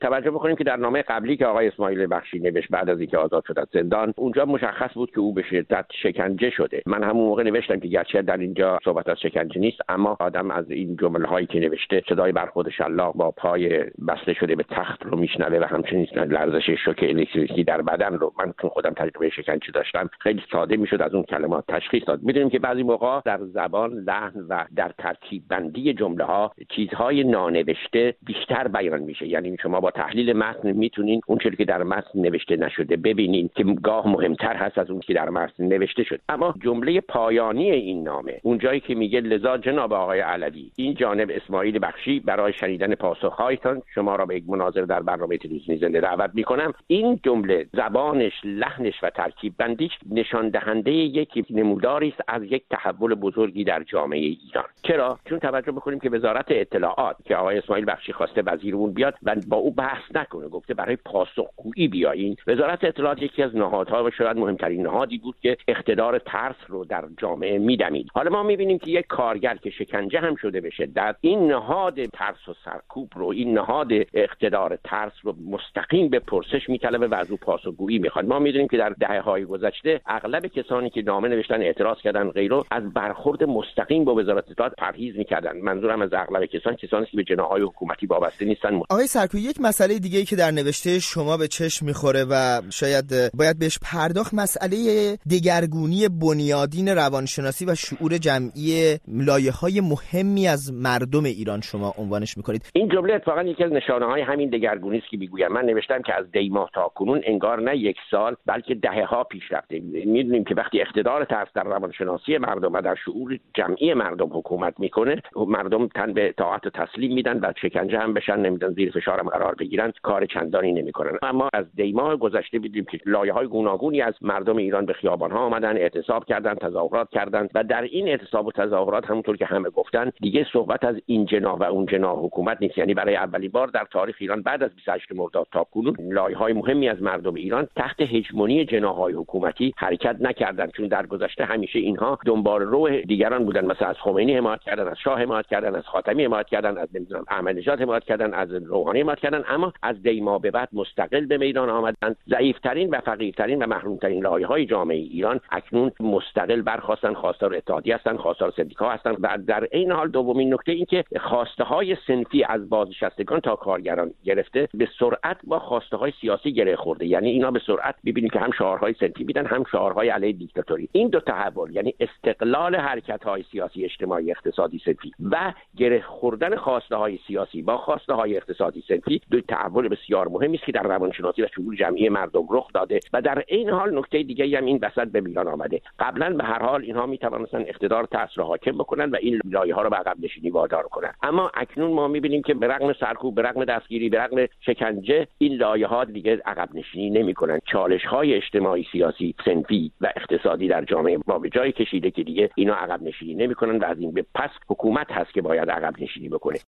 توجه بکنیم که در نامه قبلی که آقای اسماعیل بخشی نوشت بعد از اینکه آزاد شد از زندان، اونجا مشخص بود که او به شدت شکنجه شده. من همون موقع نوشتم که گرچه در اینجا صحبت از شکنجه نیست، اما آدم از این جمله‌هایی که نوشته صدای برخورد شلاق با پای بسته شده به تخت رو میشنوه و همچنین لرزش شوک الکتریکی در بدن رو. من چون خودم تجربه شکنجه داشتم، خیلی ساده میشد از اون کلمات تشخیص داد. می‌دونیم که بعضی موقع در زبان، لحن و در ترتیب بندی جمله‌ها چیزهای نانوشته بیشتر بیان میشه. یعنی شما با تحلیل متن میتونین اون چیزی که در متن نوشته نشده ببینین که گاه مهمتر هست از اون که در متن نوشته شد. اما جمله پایانی این نامه، اون جایی که میگه لذا جناب آقای علوی، این جانب اسماعیل بخشی برای شنیدن پاسخ‌هایتان شما را به یک مناظره در برنامه تلویزیونی زنده دعوت می‌کنم، این جمله زبانش، لحنش و ترکیب بندیش نشان دهنده یک نموداری است از یک تحول بزرگی در جامعه ایران. چرا؟ چون توجه می‌کنیم که وزارت اطلاعات که آقای اسماعیل بخشی خواسته وزیرمون بیاد و با او بحث نکنه، گفته برای پاسخگویی بیاین. وزارت اطلاعات یکی از نهادها و شاید مهمترین نهادی بود که اقتدار ترس رو در جامعه میدمید. حالا ما میبینیم که یک کارگر که شکنجه هم شده به شدت، این نهاد ترس و سرکوب رو، این نهاد اقتدار ترس رو مستقیم به پرسش میطلبه و از او پاسخگویی میخواد. ما میدونیم که در دهه‌های گذشته اغلب کسانی که نامه نوشتن، اعتراض کردن غیره، از برخورد مستقیم با وزارت اطلاعات پرهیز میکردن. منظورم از اغلب کسانی که به جناح‌های حکومتی وابسته نیستن. آقای سرکویی، یک مسئله دیگه‌ای که در نوشته شما به چشم می‌خوره و شاید باید بهش پرداخت، مسئله دگرگونی بنیادین روانشناسی و شعور جمعی لایه‌های مهمی از مردم ایران شما عنوانش می‌کنید. این جمله اتفاقاً یکی از نشانه‌های همین دگرگونی است که می‌گویم. من نوشتم که از دی‌ماه تا کنون انگار نه یک سال بلکه دهه‌ها پیش رفته. می‌دونیم که وقتی اقتدار ترس در روانشناسی مردم و در شعور جمعی مردم حکومت می‌کنه، مردم تن به اطاعت و تسلیم میدن و شکنجه هم بشن، نمیدن زیر فشار قرار بگیرن، کار چندانی نمی‌کنن. اما از دی‌ماه گذشته دیدیم که لایه‌های گوناگونی از مردم ایران به خیابان‌ها آمدن، اعتصاب کردن، تظاهرات کردن و در این اعتصاب و تظاهرات همونطور که همه گفتن دیگه صحبت از این جناح و اون جناح حکومت نیست. یعنی برای اولین بار در تاریخ ایران بعد از 28 مرداد تا کنون لایه‌های مهمی از مردم ایران تحت هژمونی جناح‌های حکومتی حرکت نکردند، چون در گذشته همیشه اینها دنبال رو دیگران بودن. مثلا از خمینی حمایت کردن، از شاه حمایت کردن، از خاتمی حمایت کردن، از نمی‌دونم احمدی‌نژاد حمایت کردن، از روحانی حمایت کردن، اما از دی‌ماه به بعد مستقل به میدان آمدند. ضعیف‌ترین و فقیرترین و محروم‌ترین لایه‌های جامعه ایران اکنون مستقل برخاستن، خواستار اتحادیه هستند، خواستار سندیکا هستند و در این حال دومین نکته این که خواسته‌های صنفی از بازنشستگان تا کارگران گرفته به سرعت با خواسته‌های سیاسی گره خورده. یعنی اینا به سرعت می‌بینیم که هم شعارهای صنفی میدن، هم شعارهای علیه دیکتاتوری. این دو تحول، یعنی استقلال حرکت‌های سیاسی، اجتماعی، اقتصادی صنفی و گره خوردن خواسته‌های سیاسی با خواسته‌های اقتصادی صنفی، دو تحول بسیار مهمی است که در روانشناسی و شعور جمعی مردم رخ داده و در این حال نکته دیگه‌ای هم این وسط به میدان آمده. قبلا به هر حال اینها میتوانستن اقتدار ترس را حاکم بکنن و این لایه‌ها را به عقب نشینی وادار کنن، اما اکنون ما می‌بینیم که به رغم سرکوب، به رغم دستگیری، به رغم شکنجه، این لایه‌ها دیگه عقب نشینی نمی‌کنن. چالش‌های اجتماعی، سیاسی، صنفی و اقتصادی در جامعه ما به جای کشیده که دیگه اینا عقب نشینی نمی‌کنن و از این به پس حکومت هست که باید عقب نشینی بکنه.